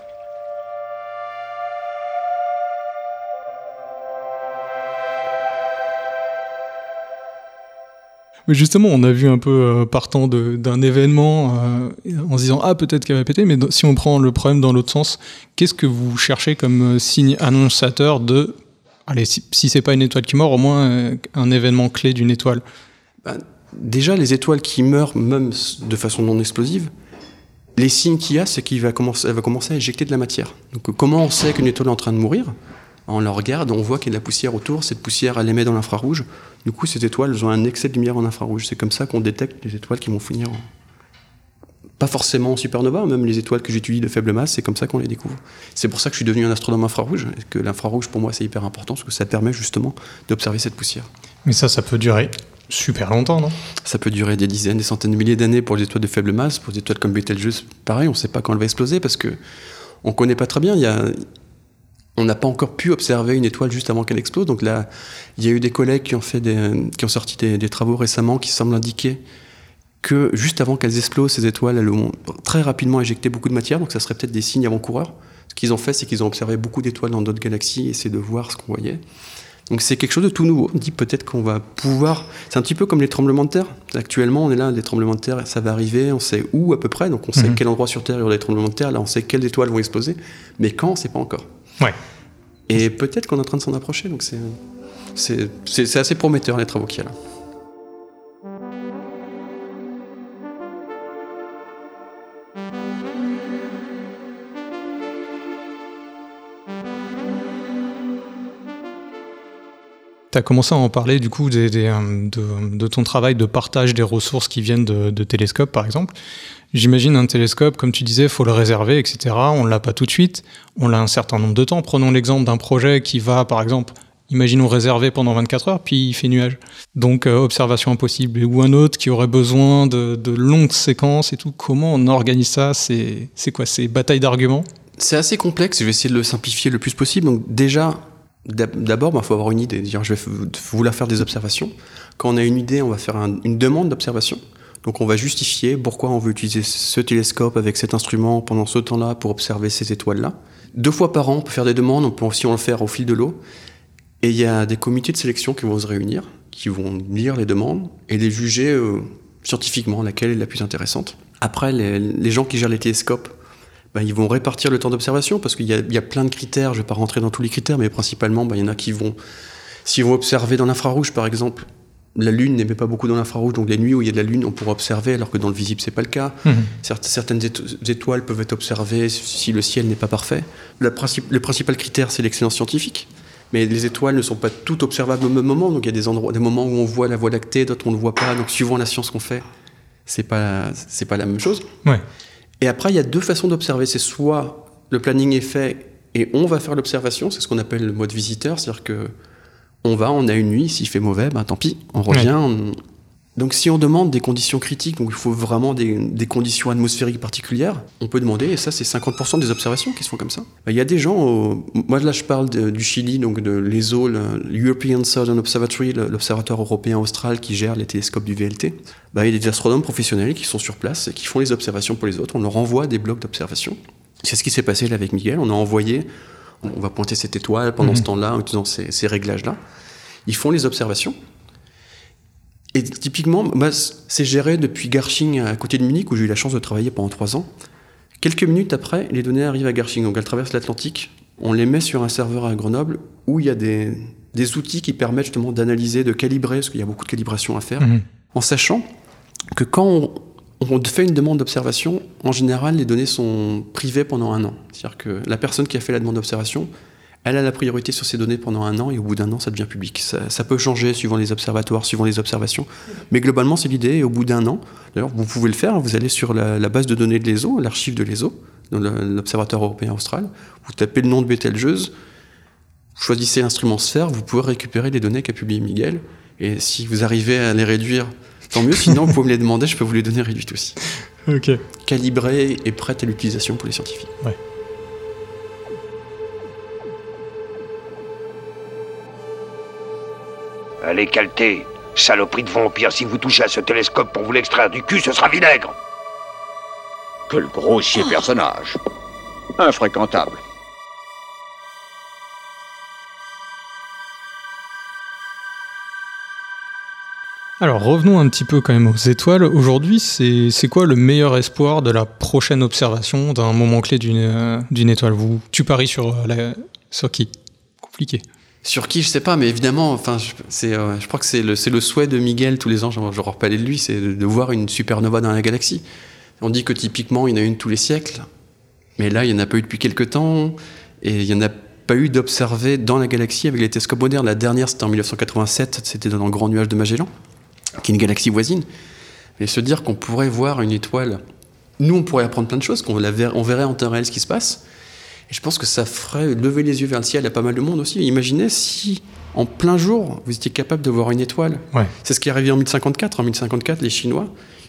Mais justement, on a vu un peu euh, partant de, d'un événement euh, en se disant « Ah, peut-être qu'elle va péter », mais si on prend le problème dans l'autre sens, qu'est-ce que vous cherchez comme euh, signe annonçateur de « Allez, si, si c'est pas une étoile qui meurt, au moins euh, un événement clé d'une étoile bah, ?» Déjà, les étoiles qui meurent, même de façon non explosive, les signes qu'il y a, c'est qu'elle va commencer, elle va commencer à éjecter de la matière. Donc comment on sait qu'une étoile est en train de mourir ? On la regarde, on voit qu'il y a de la poussière autour, cette poussière, elle émet dans l'infrarouge. Du coup, ces étoiles ont un excès de lumière en infrarouge. C'est comme ça qu'on détecte les étoiles qui vont finir en... pas forcément en supernova, même les étoiles que j'étudie de faible masse, c'est comme ça qu'on les découvre. C'est pour ça que je suis devenu un astronome infrarouge, et que l'infrarouge, pour moi, c'est hyper important, parce que ça permet justement d'observer cette poussière. Mais ça, ça peut durer super longtemps, non ? Ça peut durer des dizaines, des centaines de milliers d'années pour les étoiles de faible masse, pour les étoiles comme Betelgeuse, pareil, on ne sait pas quand elle va exploser, parce qu'on ne connaît pas très bien, il y a... On n'a pas encore pu observer une étoile juste avant qu'elle explose. Donc là, il y a eu des collègues qui ont, fait des, qui ont sorti des, des travaux récemment qui semblent indiquer que juste avant qu'elles explosent, ces étoiles, elles ont très rapidement éjecté beaucoup de matière. Donc ça serait peut-être des signes avant-coureurs. Ce qu'ils ont fait, c'est qu'ils ont observé beaucoup d'étoiles dans d'autres galaxies et essayé de voir ce qu'on voyait. Donc c'est quelque chose de tout nouveau. On dit peut-être qu'on va pouvoir... C'est un petit peu comme les tremblements de terre. Actuellement, on est là, les tremblements de terre, ça va arriver, on sait où à peu près. Donc on sait mmh. quel endroit sur Terre il y aura des tremblements de terre. Là, on sait quelles étoiles vont exploser. Mais quand, on ne sait pas encore. Ouais. Et peut-être qu'on est en train de s'en approcher, donc c'est, c'est, c'est, c'est assez prometteur les travaux qu'il y a là. Tu as commencé à en parler du coup des, des, de, de ton travail de partage des ressources qui viennent de, de télescopes par exemple. J'imagine un télescope, comme tu disais, il faut le réserver, et cetera. On ne l'a pas tout de suite, on l'a un certain nombre de temps. Prenons l'exemple d'un projet qui va par exemple, imaginons réserver pendant vingt-quatre heures, puis il fait nuage. Donc euh, observation impossible. Ou un autre qui aurait besoin de, de longues séquences et tout. Comment on organise ça? C'est, c'est quoi? C'est bataille d'arguments? C'est assez complexe, je vais essayer de le simplifier le plus possible. Donc déjà... D'abord, il bah, faut avoir une idée. Dire, je vais vouloir faire des observations. Quand on a une idée, on va faire un, une demande d'observation. Donc, on va justifier pourquoi on veut utiliser ce télescope avec cet instrument pendant ce temps-là pour observer ces étoiles-là. Deux fois par an, on peut faire des demandes. On peut aussi en le faire au fil de l'eau. Et il y a des comités de sélection qui vont se réunir, qui vont lire les demandes et les juger euh, scientifiquement, laquelle est la plus intéressante. Après, les, les gens qui gèrent les télescopes, ben, ils vont répartir le temps d'observation parce qu'il y a, il y a plein de critères. Je ne vais pas rentrer dans tous les critères, mais principalement, ben, il y en a qui vont... S'ils vont observer dans l'infrarouge, par exemple, la Lune n'émet pas beaucoup dans l'infrarouge, donc les nuits où il y a de la Lune, on pourra observer, alors que dans le visible, ce n'est pas le cas. Mmh. Certes, certaines étoiles peuvent être observées si le ciel n'est pas parfait. La princi- le principal critère, c'est l'excellence scientifique. Mais les étoiles ne sont pas toutes observables au même moment. Donc il y a des, endroits, des moments où on voit la Voie lactée, d'autres on ne le voit pas. Donc suivant la science qu'on fait, ce n'est pas, c'est pas la même chose. Ouais. Et après, il y a deux façons d'observer. C'est soit le planning est fait et on va faire l'observation, c'est ce qu'on appelle le mode visiteur, c'est-à-dire qu'on va, on a une nuit, s'il fait mauvais, ben tant pis, on revient. Ouais. On... Donc si on demande des conditions critiques, donc il faut vraiment des, des conditions atmosphériques particulières, on peut demander, et ça c'est cinquante pour cent des observations qui se font comme ça. Ben, il y a des gens, au... moi là je parle de, du Chili, donc de l'E S O, l'European Southern Observatory, l'observatoire européen austral qui gère les télescopes du V L T. Ben, il y a des astronomes professionnels qui sont sur place et qui font les observations pour les autres, on leur envoie des blocs d'observation. C'est ce qui s'est passé là avec Miguel, on a envoyé, on va pointer cette étoile pendant mmh. ce temps-là, en utilisant ces, ces réglages-là. Ils font les observations. Et typiquement, bah, c'est géré depuis Garching à côté de Munich, où j'ai eu la chance de travailler pendant trois ans. Quelques minutes après, les données arrivent à Garching, donc elles traversent l'Atlantique. On les met sur un serveur à Grenoble, où il y a des, des outils qui permettent justement d'analyser, de calibrer, parce qu'il y a beaucoup de calibration à faire, mmh. en sachant que quand on, on fait une demande d'observation, en général, les données sont privées pendant un an. C'est-à-dire que la personne qui a fait la demande d'observation, elle a la priorité sur ces données pendant un an, et au bout d'un an, ça devient public. Ça, ça peut changer suivant les observatoires, suivant les observations. Mais globalement, c'est l'idée. Et au bout d'un an, d'ailleurs, vous pouvez le faire. Vous allez sur la, la base de données de l'E S O, l'archive de l'E S O, dans l'Observatoire européen austral. Vous tapez le nom de Betelgeuse, vous choisissez l'instrument SPHERE, vous pouvez récupérer les données qu'a publiées Miguel. Et si vous arrivez à les réduire, tant mieux. Sinon, vous pouvez me les demander, je peux vous les donner réduites aussi. Okay. Calibrées et prêtes à l'utilisation pour les scientifiques. Ouais. Allez, caleté, saloperie de vampire, si vous touchez à ce télescope pour vous l'extraire du cul, ce sera vinaigre. Quel grossier personnage. Infréquentable. Alors revenons un petit peu quand même aux étoiles. Aujourd'hui, c'est, c'est quoi le meilleur espoir de la prochaine observation d'un moment clé d'une, euh, d'une étoile? Vous, tu paries sur, euh, la, sur qui? Compliqué. Sur qui, je sais pas, mais évidemment, enfin, je, c'est, euh, je crois que c'est le, c'est le souhait de Miguel tous les ans, je ne reparlais de lui, c'est de, de voir une supernova dans la galaxie. On dit que typiquement, il y en a une tous les siècles, mais là, il n'y en a pas eu depuis quelques temps, et il n'y en a pas eu d'observer dans la galaxie avec les télescopes modernes. La dernière, c'était en dix-neuf cent quatre-vingt-sept, c'était dans le Grand Nuage de Magellan, qui est une galaxie voisine. Mais se dire qu'on pourrait voir une étoile, nous, on pourrait apprendre plein de choses, qu'on la ver, on verrait en temps réel ce qui se passe. Je pense que ça ferait lever les yeux vers le ciel à pas mal de monde aussi. Imaginez si, en plein jour, vous étiez capable de voir une étoile. Ouais. C'est ce qui est arrivé en mille cinquante-quatre. En mille cinquante-quatre, les Chinois,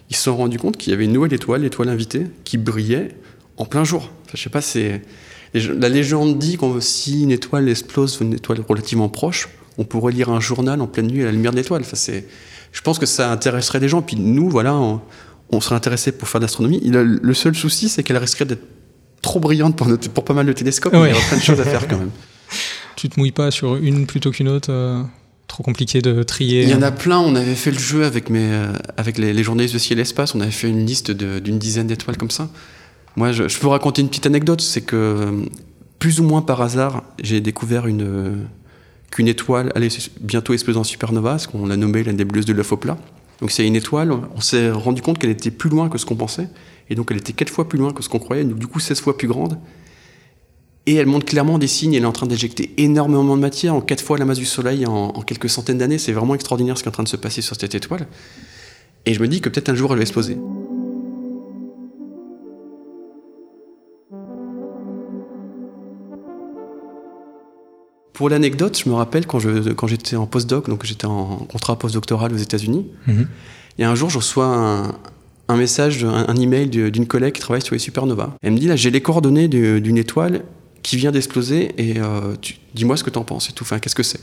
ils se sont rendus compte qu'il y avait une nouvelle étoile, l'étoile invitée, qui brillait en plein jour. Enfin, je sais pas, c'est... La légende dit que si une étoile explose, une étoile relativement proche, on pourrait lire un journal en pleine nuit à la lumière de l'étoile. Enfin, c'est... Je pense que ça intéresserait des gens. Puis nous, voilà, on, on serait intéressés pour faire de l'astronomie. Le seul souci, c'est qu'elle risquerait d'être trop brillante pour, notre, pour pas mal de télescopes, ouais. Il y a plein de choses à faire quand même. Tu te mouilles pas sur une plutôt qu'une autre, euh, trop compliqué de trier. Il y en a plein. On avait fait le jeu avec, mes, euh, avec les, les journalistes de Ciel et Espace, on avait fait une liste de, d'une dizaine d'étoiles comme ça. Moi, je, je peux vous raconter une petite anecdote, c'est que plus ou moins par hasard, j'ai découvert une, euh, qu'une étoile allait bientôt exploser en supernova, ce qu'on a nommé la nébuleuse de l'œuf au plat. Donc c'est une étoile, on s'est rendu compte qu'elle était plus loin que ce qu'on pensait, et donc elle était quatre fois plus loin que ce qu'on croyait, donc du coup seize fois plus grande, et elle montre clairement des signes, elle est en train d'éjecter énormément de matière, en quatre fois la masse du Soleil en, en quelques centaines d'années, c'est vraiment extraordinaire ce qui est en train de se passer sur cette étoile, et je me dis que peut-être un jour elle va exploser. Pour l'anecdote, je me rappelle quand, je, quand j'étais en postdoc, donc j'étais en contrat postdoctoral aux États-Unis, mm-hmm. et un jour je reçois un, un message, un, un email d'une collègue qui travaille sur les supernovas. Elle me dit là, j'ai les coordonnées de, d'une étoile qui vient d'exploser et euh, tu, dis-moi ce que t'en penses et tout. Enfin, qu'est-ce que c'est ?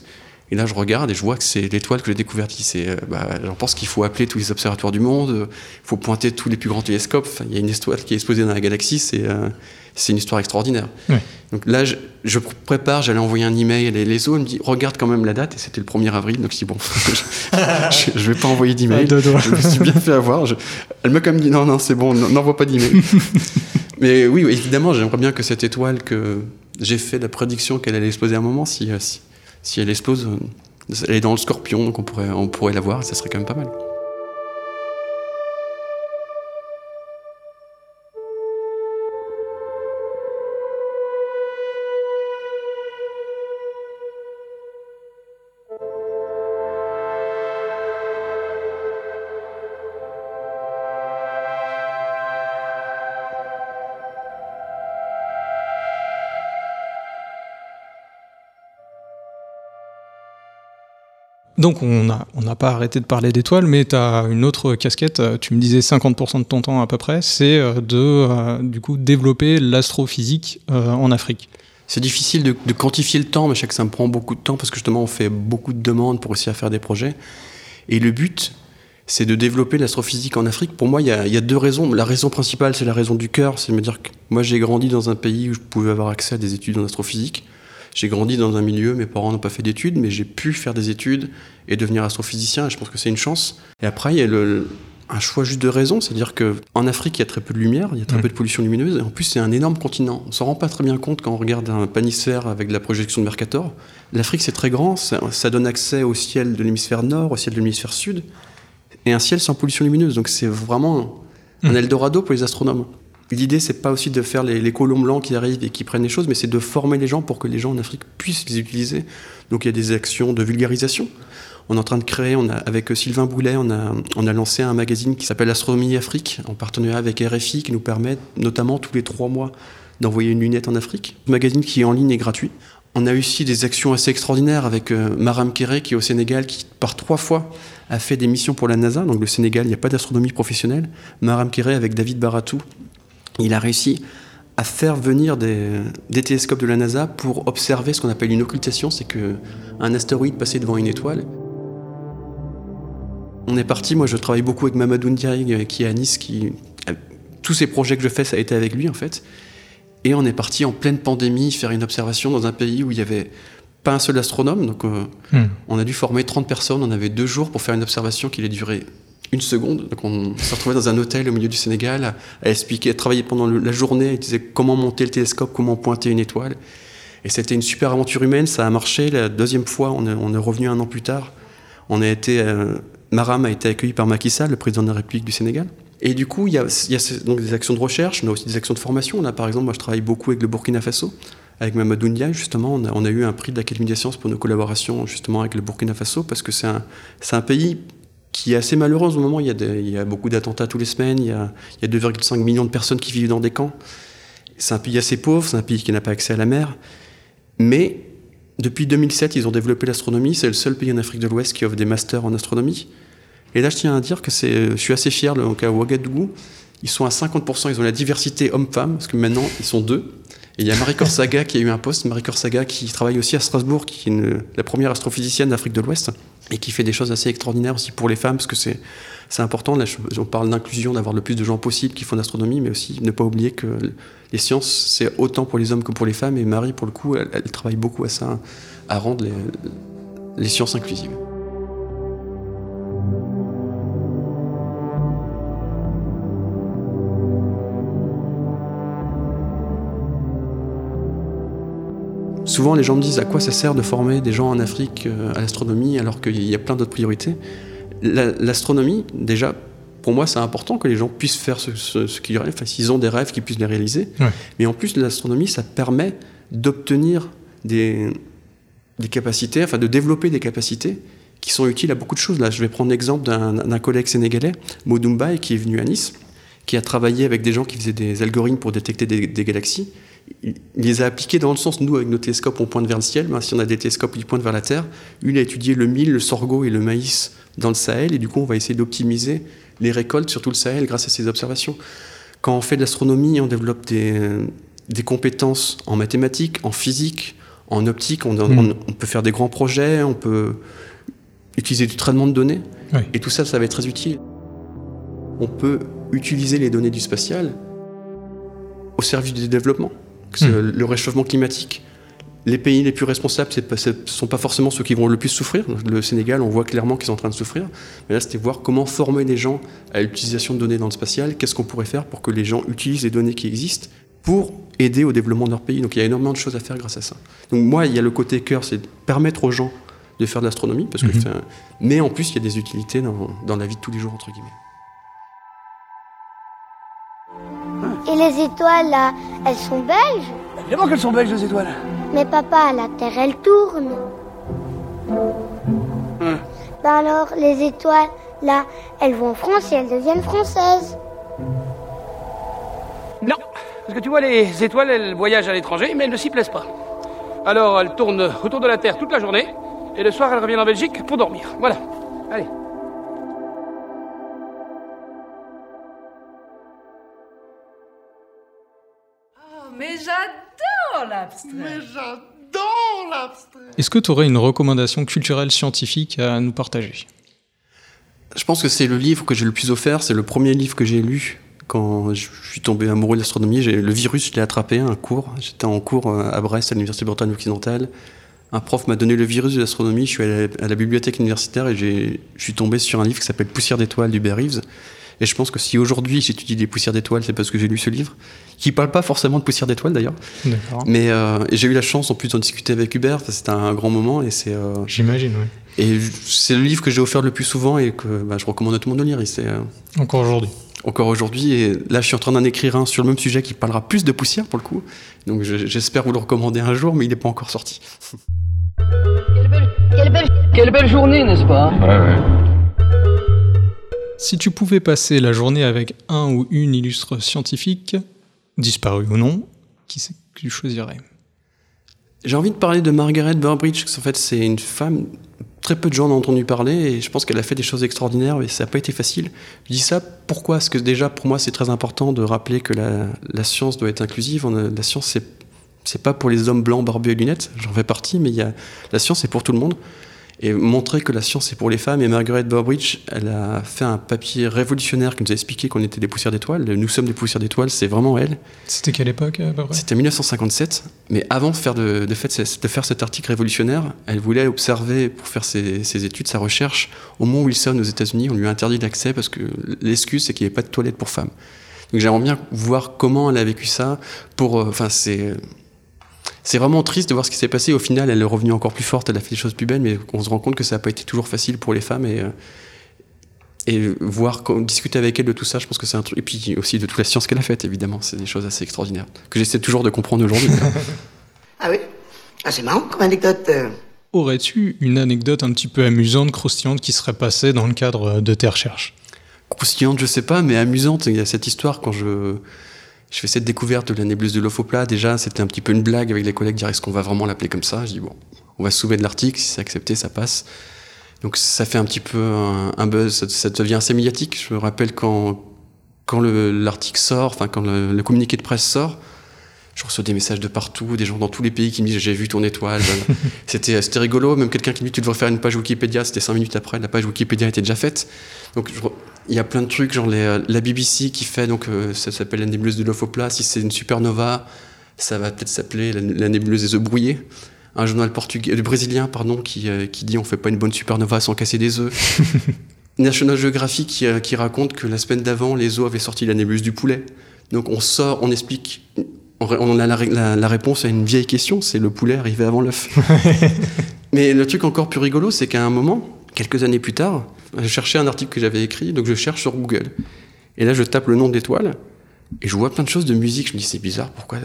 Et là, je regarde et je vois que c'est l'étoile que j'ai découverte. C'est, euh, bah, j'en pense qu'il faut appeler tous les observatoires du monde, il euh, faut pointer tous les plus grands télescopes. Il enfin, y a une étoile qui est explosée dans la galaxie, c'est, euh, c'est une histoire extraordinaire. Oui. Donc là, je, je prépare, j'allais envoyer un email à les, les autres, elle me dit, regarde quand même la date, et c'était le premier avril, donc je dis, bon, je, je vais pas envoyer d'email. Je me suis bien fait avoir. Je, elle m'a quand même dit, non, non, c'est bon, n'envoie pas d'email. Mais oui, évidemment, j'aimerais bien que cette étoile que j'ai fait la prédiction qu'elle allait exploser à un moment, si... si Si elle explose, elle est dans le Scorpion, donc on pourrait, on pourrait la voir, et ça serait quand même pas mal. Donc on n'a on a pas arrêté de parler d'étoiles, mais tu as une autre casquette, tu me disais cinquante pour cent de ton temps à peu près, c'est de euh, du coup, développer l'astrophysique euh, en Afrique. C'est difficile de, de quantifier le temps, mais je sais que ça me prend beaucoup de temps, parce que justement on fait beaucoup de demandes pour réussir à faire des projets. Et le but, c'est de développer l'astrophysique en Afrique. Pour moi, il y a, y a deux raisons. La raison principale, c'est la raison du cœur, c'est de me dire que moi j'ai grandi dans un pays où je pouvais avoir accès à des études en astrophysique. J'ai grandi dans un milieu, mes parents n'ont pas fait d'études, mais j'ai pu faire des études et devenir astrophysicien, et je pense que c'est une chance. Et après, il y a le, un choix juste de raison, c'est-à-dire qu'en Afrique, il y a très peu de lumière, il y a très mmh. peu de pollution lumineuse, et en plus, c'est un énorme continent. On ne s'en rend pas très bien compte quand on regarde un planisphère avec de la projection de Mercator. L'Afrique, c'est très grand, ça, ça donne accès au ciel de l'hémisphère nord, au ciel de l'hémisphère sud, et un ciel sans pollution lumineuse, donc c'est vraiment un mmh. Eldorado pour les astronomes. L'idée, c'est pas aussi de faire les, les colons blancs qui arrivent et qui prennent les choses, mais c'est de former les gens pour que les gens en Afrique puissent les utiliser. Donc il y a des actions de vulgarisation. On est en train de créer, on a, avec Sylvain Boulet, on a, on a lancé un magazine qui s'appelle Astronomie Afrique, en partenariat avec R F I, qui nous permet notamment tous les trois mois d'envoyer une lunette en Afrique. Le magazine qui est en ligne est gratuit. On a aussi des actions assez extraordinaires avec euh, Maram Kéré, qui est au Sénégal, qui par trois fois a fait des missions pour la NASA. Donc le Sénégal, il n'y a pas d'astronomie professionnelle. Maram Kéré avec David Baratou, il a réussi à faire venir des, des télescopes de la NASA pour observer ce qu'on appelle une occultation, c'est qu'un astéroïde passait devant une étoile. On est parti, moi je travaille beaucoup avec Mamadou Ndiaye qui est à Nice, qui, tous ces projets que je fais, ça a été avec lui en fait. Et on est parti en pleine pandémie faire une observation dans un pays où il n'y avait pas un seul astronome, donc euh, mmh. on a dû former trente personnes, on avait deux jours pour faire une observation qui allait durer une seconde. Donc on s'est retrouvé dans un hôtel au milieu du Sénégal à expliquer, à travailler pendant le, la journée, à utiliser comment monter le télescope, comment pointer une étoile. Et c'était une super aventure humaine, ça a marché. La deuxième fois, on est, on est revenu un an plus tard. On a été, euh, Maram a été accueilli par Macky Sall, le président de la République du Sénégal. Et du coup, il y a, y a donc des actions de recherche, on a aussi des actions de formation. Là, par exemple, moi je travaille beaucoup avec le Burkina Faso, avec Mamadou Ndiaye, justement, on a, on a eu un prix de l'Académie des sciences pour nos collaborations justement avec le Burkina Faso, parce que c'est un, c'est un pays qui est assez malheureux en ce moment. Il y a, des, il y a beaucoup d'attentats tous les semaines, il y a, il y a deux virgule cinq millions de personnes qui vivent dans des camps. C'est un pays assez pauvre, c'est un pays qui n'a pas accès à la mer. Mais depuis deux mille sept, ils ont développé l'astronomie, c'est le seul pays en Afrique de l'Ouest qui offre des masters en astronomie. Et là, je tiens à dire que c'est, je suis assez fier, donc à Ouagadougou, ils sont à cinquante pour cent, ils ont la diversité hommes-femmes, parce que maintenant, ils sont deux. Et il y a Marie Korsaga qui a eu un poste, Marie Korsaga qui travaille aussi à Strasbourg, qui est une, la première astrophysicienne d'Afrique de l'Ouest, et qui fait des choses assez extraordinaires aussi pour les femmes, parce que c'est, c'est important. Là, on parle d'inclusion, d'avoir le plus de gens possible qui font l'astronomie, mais aussi ne pas oublier que les sciences, c'est autant pour les hommes que pour les femmes, et Marie, pour le coup, elle, elle travaille beaucoup à ça, à rendre les, les sciences inclusives. Souvent, les gens me disent à quoi ça sert de former des gens en Afrique à l'astronomie alors qu'il y a plein d'autres priorités. L'astronomie, déjà, pour moi, c'est important que les gens puissent faire ce, ce, ce qu'ils rêvent, enfin, s'ils ont des rêves, qu'ils puissent les réaliser. Ouais. Mais en plus, l'astronomie, ça permet d'obtenir des, des capacités, enfin de développer des capacités qui sont utiles à beaucoup de choses. Là, je vais prendre l'exemple d'un, d'un collègue sénégalais, Mamadou Ndiaye, qui est venu à Nice, qui a travaillé avec des gens qui faisaient des algorithmes pour détecter des, des galaxies. Il les a appliqués dans le sens, nous, avec nos télescopes, on pointe vers le ciel, mais si on a des télescopes, ils pointent vers la Terre. Lui, il a étudié le mil, le sorgho et le maïs dans le Sahel, et du coup, on va essayer d'optimiser les récoltes sur tout le Sahel grâce à ces observations. Quand on fait de l'astronomie, on développe des, des compétences en mathématiques, en physique, en optique. On, mmh. on, on peut faire des grands projets, on peut utiliser du traitement de données, oui. et tout ça, ça va être très utile. On peut utiliser les données du spatial au service du développement. Mmh. Le réchauffement climatique, les pays les plus responsables, c'est pas, ce ne sont pas forcément ceux qui vont le plus souffrir. Le Sénégal, on voit clairement qu'ils sont en train de souffrir. Mais là, c'était voir comment former les gens à l'utilisation de données dans le spatial. Qu'est-ce qu'on pourrait faire pour que les gens utilisent les données qui existent pour aider au développement de leur pays. Donc, il y a énormément de choses à faire grâce à ça. Donc, moi, il y a le côté cœur, c'est de permettre aux gens de faire de l'astronomie. Parce que, mmh. enfin, mais en plus, il y a des utilités dans, dans la vie de tous les jours, entre guillemets. Et les étoiles, là, elles sont belges? Évidemment qu'elles sont belges, les étoiles. Mais papa, la Terre, elle tourne. Mmh. Ben alors, les étoiles, là, elles vont en France et elles deviennent françaises. Non, parce que tu vois, les étoiles, elles voyagent à l'étranger, mais elles ne s'y plaisent pas. Alors, elles tournent autour de la Terre toute la journée, et le soir, elles reviennent en Belgique pour dormir. Voilà, allez. Mais j'adore l'abstrait. Mais j'adore l'abstrait. Est-ce que tu aurais une recommandation culturelle scientifique à nous partager ? Je pense que c'est le livre que j'ai le plus offert. C'est le premier livre que j'ai lu quand je suis tombé amoureux de l'astronomie. J'ai, le virus, je l'ai attrapé à un cours. J'étais en cours à Brest, à l'Université de Bretagne occidentale. Un prof m'a donné le virus de l'astronomie. Je suis allé à la bibliothèque universitaire et j'ai, je suis tombé sur un livre qui s'appelle « Poussière d'étoiles » d'Hubert Reeves. Et je pense que si aujourd'hui j'étudie les poussières d'étoiles, c'est parce que j'ai lu ce livre, qui ne parle pas forcément de poussières d'étoiles d'ailleurs. D'accord. Mais euh, j'ai eu la chance en plus d'en discuter avec Hubert, c'était un grand moment. Et c'est, euh, J'imagine, oui. Et c'est le livre que j'ai offert le plus souvent et que bah, je recommande à tout le monde de lire. Et c'est, euh, encore aujourd'hui. Encore aujourd'hui. Et là, je suis en train d'en écrire un sur le même sujet qui parlera plus de poussière pour le coup. Donc je, j'espère vous le recommander un jour, mais il n'est pas encore sorti. Quelle belle, quelle belle, quelle belle journée, n'est-ce pas ? Ouais, ouais. Si tu pouvais passer la journée avec un ou une illustre scientifique, disparu ou non, qui c'est que tu choisirais ? J'ai envie de parler de Margaret Burbidge, parce qu'en fait c'est une femme, très peu de gens en ont entendu parler, et je pense qu'elle a fait des choses extraordinaires, mais ça n'a pas été facile. Je dis ça, pourquoi ? Parce que déjà pour moi c'est très important de rappeler que la, la science doit être inclusive, On a, la science c'est, c'est pas pour les hommes blancs, barbus et lunettes, j'en fais partie, mais y a, la science c'est pour tout le monde. Et montrer que la science est pour les femmes. Et Margaret Burbidge, elle a fait un papier révolutionnaire qui nous a expliqué qu'on était des poussières d'étoiles. Nous sommes des poussières d'étoiles, c'est vraiment elle. C'était quelle époque à peu près ? C'était mille neuf cent cinquante-sept. Mais avant de faire, de, de, fait, de faire cet article révolutionnaire, elle voulait observer, pour faire ses, ses études, sa recherche, au Mont Wilson aux États-Unis. On lui a interdit d'accès parce que l'excuse, c'est qu'il n'y avait pas de toilette pour femmes. Donc j'aimerais bien voir comment elle a vécu ça. Pour, enfin, euh, c'est... C'est vraiment triste de voir ce qui s'est passé. Au final, elle est revenue encore plus forte, elle a fait des choses plus belles, mais on se rend compte que ça n'a pas été toujours facile pour les femmes. Et, et voir, discuter avec elle de tout ça, je pense que c'est un truc. Et puis aussi de toute la science qu'elle a faite, évidemment. C'est des choses assez extraordinaires que j'essaie toujours de comprendre aujourd'hui. Ah oui ? Ah, c'est marrant comme anecdote. Aurais-tu une anecdote un petit peu amusante, croustillante, qui serait passée dans le cadre de tes recherches ? Croustillante, je ne sais pas, mais amusante. Il y a cette histoire quand je... Je fais cette découverte de la nébuleuse de l'Ophiopla. Déjà, c'était un petit peu une blague avec les collègues. Dire, est-ce qu'on va vraiment l'appeler comme ça ? Je dis, bon, on va se soulever de l'article. Si c'est accepté, ça passe. Donc, ça fait un petit peu un, un buzz. Ça, ça devient assez médiatique. Je me rappelle quand, quand le, l'article sort, enfin, quand le, le communiqué de presse sort, je reçois des messages de partout, des gens dans tous les pays qui me disent, j'ai vu ton étoile. c'était, c'était rigolo. Même quelqu'un qui me dit, tu devrais faire une page Wikipédia. C'était cinq minutes après. La page Wikipédia était déjà faite. Donc, je... Il y a plein de trucs, genre les, la B B C qui fait, donc euh, ça s'appelle la nébuleuse de l'Ophiopla. Si c'est une supernova, ça va peut-être s'appeler la, la nébuleuse des œufs brouillés. Un journal portugais, euh, brésilien pardon, qui, euh, qui dit on fait pas une bonne supernova sans casser des œufs. National Geographic qui, euh, qui raconte que la semaine d'avant, les œufs avaient sorti la nébuleuse du poulet. Donc on sort, on explique on a la, la, la réponse à une vieille question, c'est le poulet arrivé avant l'œuf. Mais le truc encore plus rigolo, c'est qu'à un moment, quelques années plus tard, je cherchais un article que j'avais écrit, donc je cherche sur Google. Et là, je tape le nom de l'étoile, et je vois plein de choses de musique. Je me dis, c'est bizarre, pourquoi,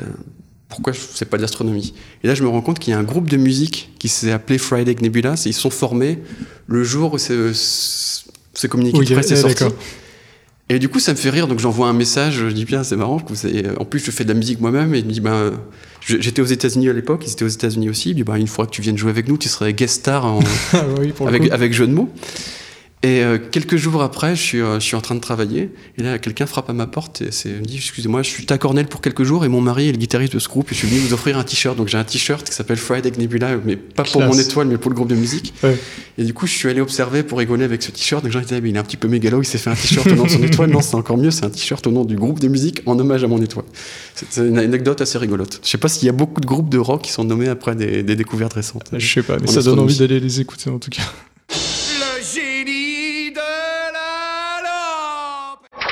pourquoi c'est pas de l'astronomie ? Et là, je me rends compte qu'il y a un groupe de musique qui s'est appelé Friday Nebula, et ils sont formés le jour où c'est, c'est communiqué oui, de presse est sorti. D'accord. Et du coup, ça me fait rire, donc j'envoie un message, je dis, bien, c'est marrant, en plus, je fais de la musique moi-même, et il me dit, ben, j'étais aux États-Unis à l'époque, ils étaient aux États-Unis aussi, il me dit, ben, une fois que tu viennes jouer avec nous, tu serais guest star en... oui, avec, avec jeu de mots. Et euh, quelques jours après, je suis, euh, je suis en train de travailler, et là, quelqu'un frappe à ma porte, et c'est, il me dit, excusez-moi, je suis à Cornell pour quelques jours, et mon mari est le guitariste de ce groupe, et je suis venu vous offrir un t-shirt. Donc j'ai un t-shirt qui s'appelle Friday Nebula, mais pas Classe. Pour mon étoile, mais pour le groupe de musique. Ouais. Et du coup, je suis allé observer pour rigoler avec ce t-shirt, donc j'ai dit, ah, mais il est un petit peu mégalo, il s'est fait un t-shirt au nom de son étoile. Non, c'est encore mieux, c'est un t-shirt au nom du groupe de musique, en hommage à mon étoile. C'est, c'est une anecdote assez rigolote. Je sais pas s'il y a beaucoup de groupes de rock qui sont nommés après des, des découvertes récentes. Je sais pas, mais ça donne envie d'aller les écouter, en tout cas.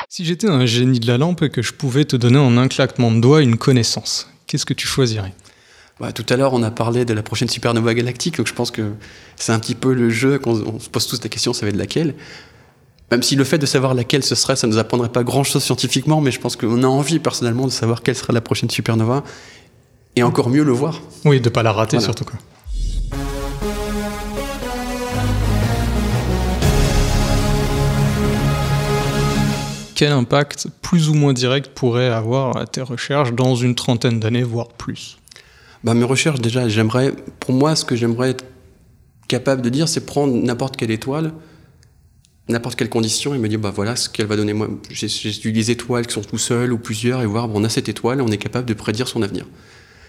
Si j'étais un génie de la lampe et que je pouvais te donner en un claquement de doigts une connaissance, qu'est-ce que tu choisirais ? Bah, tout à l'heure, on a parlé de la prochaine supernova galactique, donc je pense que c'est un petit peu le jeu qu'on on se pose tous la question, ça va être laquelle ? Même si le fait de savoir laquelle ce serait, ça ne nous apprendrait pas grand-chose scientifiquement, mais je pense qu'on a envie personnellement de savoir quelle sera la prochaine supernova, et encore mieux le voir. Oui, de ne pas la rater voilà. Surtout, quoi. Quel impact plus ou moins direct pourrait avoir tes recherches dans une trentaine d'années, voire plus ? Bah, mes recherches, déjà, j'aimerais, pour moi, ce que j'aimerais être capable de dire, c'est prendre n'importe quelle étoile, n'importe quelle condition, et me dire, bah, voilà ce qu'elle va donner. Moi, j'ai, j'ai étudié des étoiles qui sont tout seules ou plusieurs, et voir, bon, on a cette étoile, on est capable de prédire son avenir.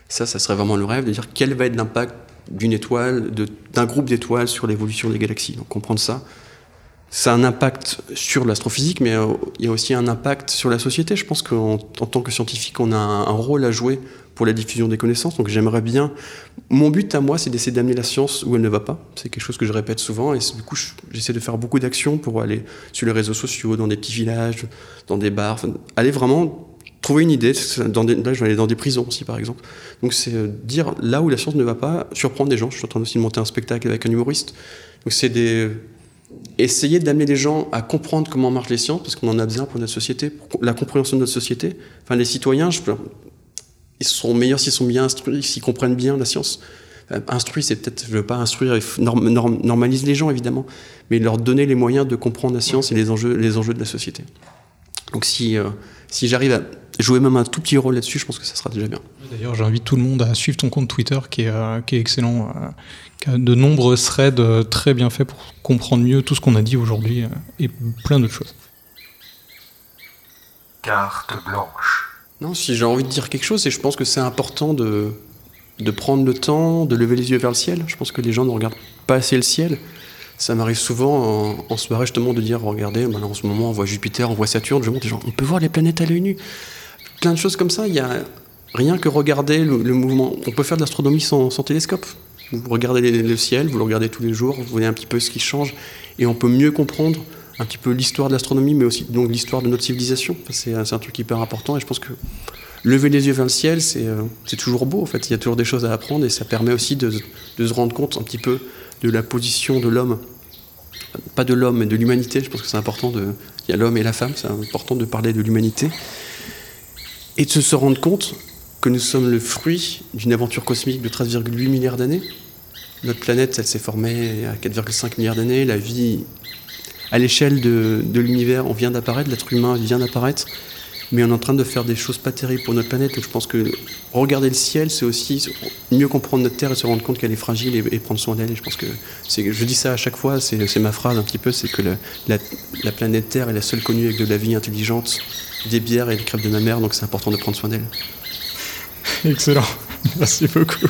Ça, ça serait vraiment le rêve, de dire quel va être l'impact d'une étoile, de, d'un groupe d'étoiles sur l'évolution des galaxies. Donc, comprendre ça. Ça a un impact sur l'astrophysique, mais il y a aussi un impact sur la société. Je pense qu'en en tant que scientifique, on a un, un rôle à jouer pour la diffusion des connaissances. Donc j'aimerais bien... Mon but à moi, c'est d'essayer d'amener la science où elle ne va pas. C'est quelque chose que je répète souvent. Et du coup, j'essaie de faire beaucoup d'actions pour aller sur les réseaux sociaux, dans des petits villages, dans des bars. Enfin, aller vraiment trouver une idée. Dans des, là, je vais aller dans des prisons aussi, par exemple. Donc c'est dire là où la science ne va pas, surprendre des gens. Je suis en train aussi de monter un spectacle avec un humoriste. Donc c'est des... Essayer d'amener les gens à comprendre comment marchent les sciences, parce qu'on en a besoin pour notre société, pour la compréhension de notre société. Enfin, les citoyens, je peux, ils sont meilleurs s'ils sont bien instruits, s'ils comprennent bien la science. Enfin, instruire, c'est peut-être, je ne veux pas instruire, norm, norm, normalise les gens évidemment, mais leur donner les moyens de comprendre la science et les enjeux, les enjeux de la société. Donc si, euh, si j'arrive à jouer même un tout petit rôle là-dessus, je pense que ça sera déjà bien. D'ailleurs, j'invite tout le monde à suivre ton compte Twitter qui est, euh, qui est excellent, euh, qui a de nombreux threads euh, très bien faits pour comprendre mieux tout ce qu'on a dit aujourd'hui euh, et plein d'autres choses. Carte blanche. Non, si j'ai envie de dire quelque chose, c'est, je pense que c'est important de, de prendre le temps, de lever les yeux vers le ciel. Je pense que les gens ne regardent pas assez le ciel. Ça m'arrive souvent en, en soirée justement de dire, regardez, ben en ce moment on voit Jupiter, on voit Saturne, je montre, genre, on peut voir les planètes à l'œil nu. Plein de choses comme ça, il y a rien que regarder le, le mouvement. On peut faire de l'astronomie sans, sans télescope. Vous regardez les, le ciel, vous le regardez tous les jours, vous voyez un petit peu ce qui change, et on peut mieux comprendre un petit peu l'histoire de l'astronomie, mais aussi donc l'histoire de notre civilisation. C'est, c'est un truc hyper important, et je pense que lever les yeux vers le ciel, c'est, c'est toujours beau en fait. Il y a toujours des choses à apprendre, et ça permet aussi de, de se rendre compte un petit peu de la position de l'homme, pas de l'homme, mais de l'humanité. Je pense que c'est important, de, il y a l'homme et la femme, c'est important de parler de l'humanité, et de se rendre compte que nous sommes le fruit d'une aventure cosmique de treize virgule huit milliards d'années. Notre planète, elle s'est formée à quatre virgule cinq milliards d'années, la vie, à l'échelle de, de l'univers, on vient d'apparaître, l'être humain vient d'apparaître, mais on est en train de faire des choses pas terribles pour notre planète. Donc je pense que regarder le ciel, c'est aussi mieux comprendre notre Terre et se rendre compte qu'elle est fragile et, et prendre soin d'elle. Et je pense que c'est, je dis ça à chaque fois, c'est, c'est ma phrase un petit peu, c'est que la, la, la planète Terre est la seule connue avec de la vie intelligente, des bières et des crêpes de ma mère, donc c'est important de prendre soin d'elle. Excellent, merci beaucoup.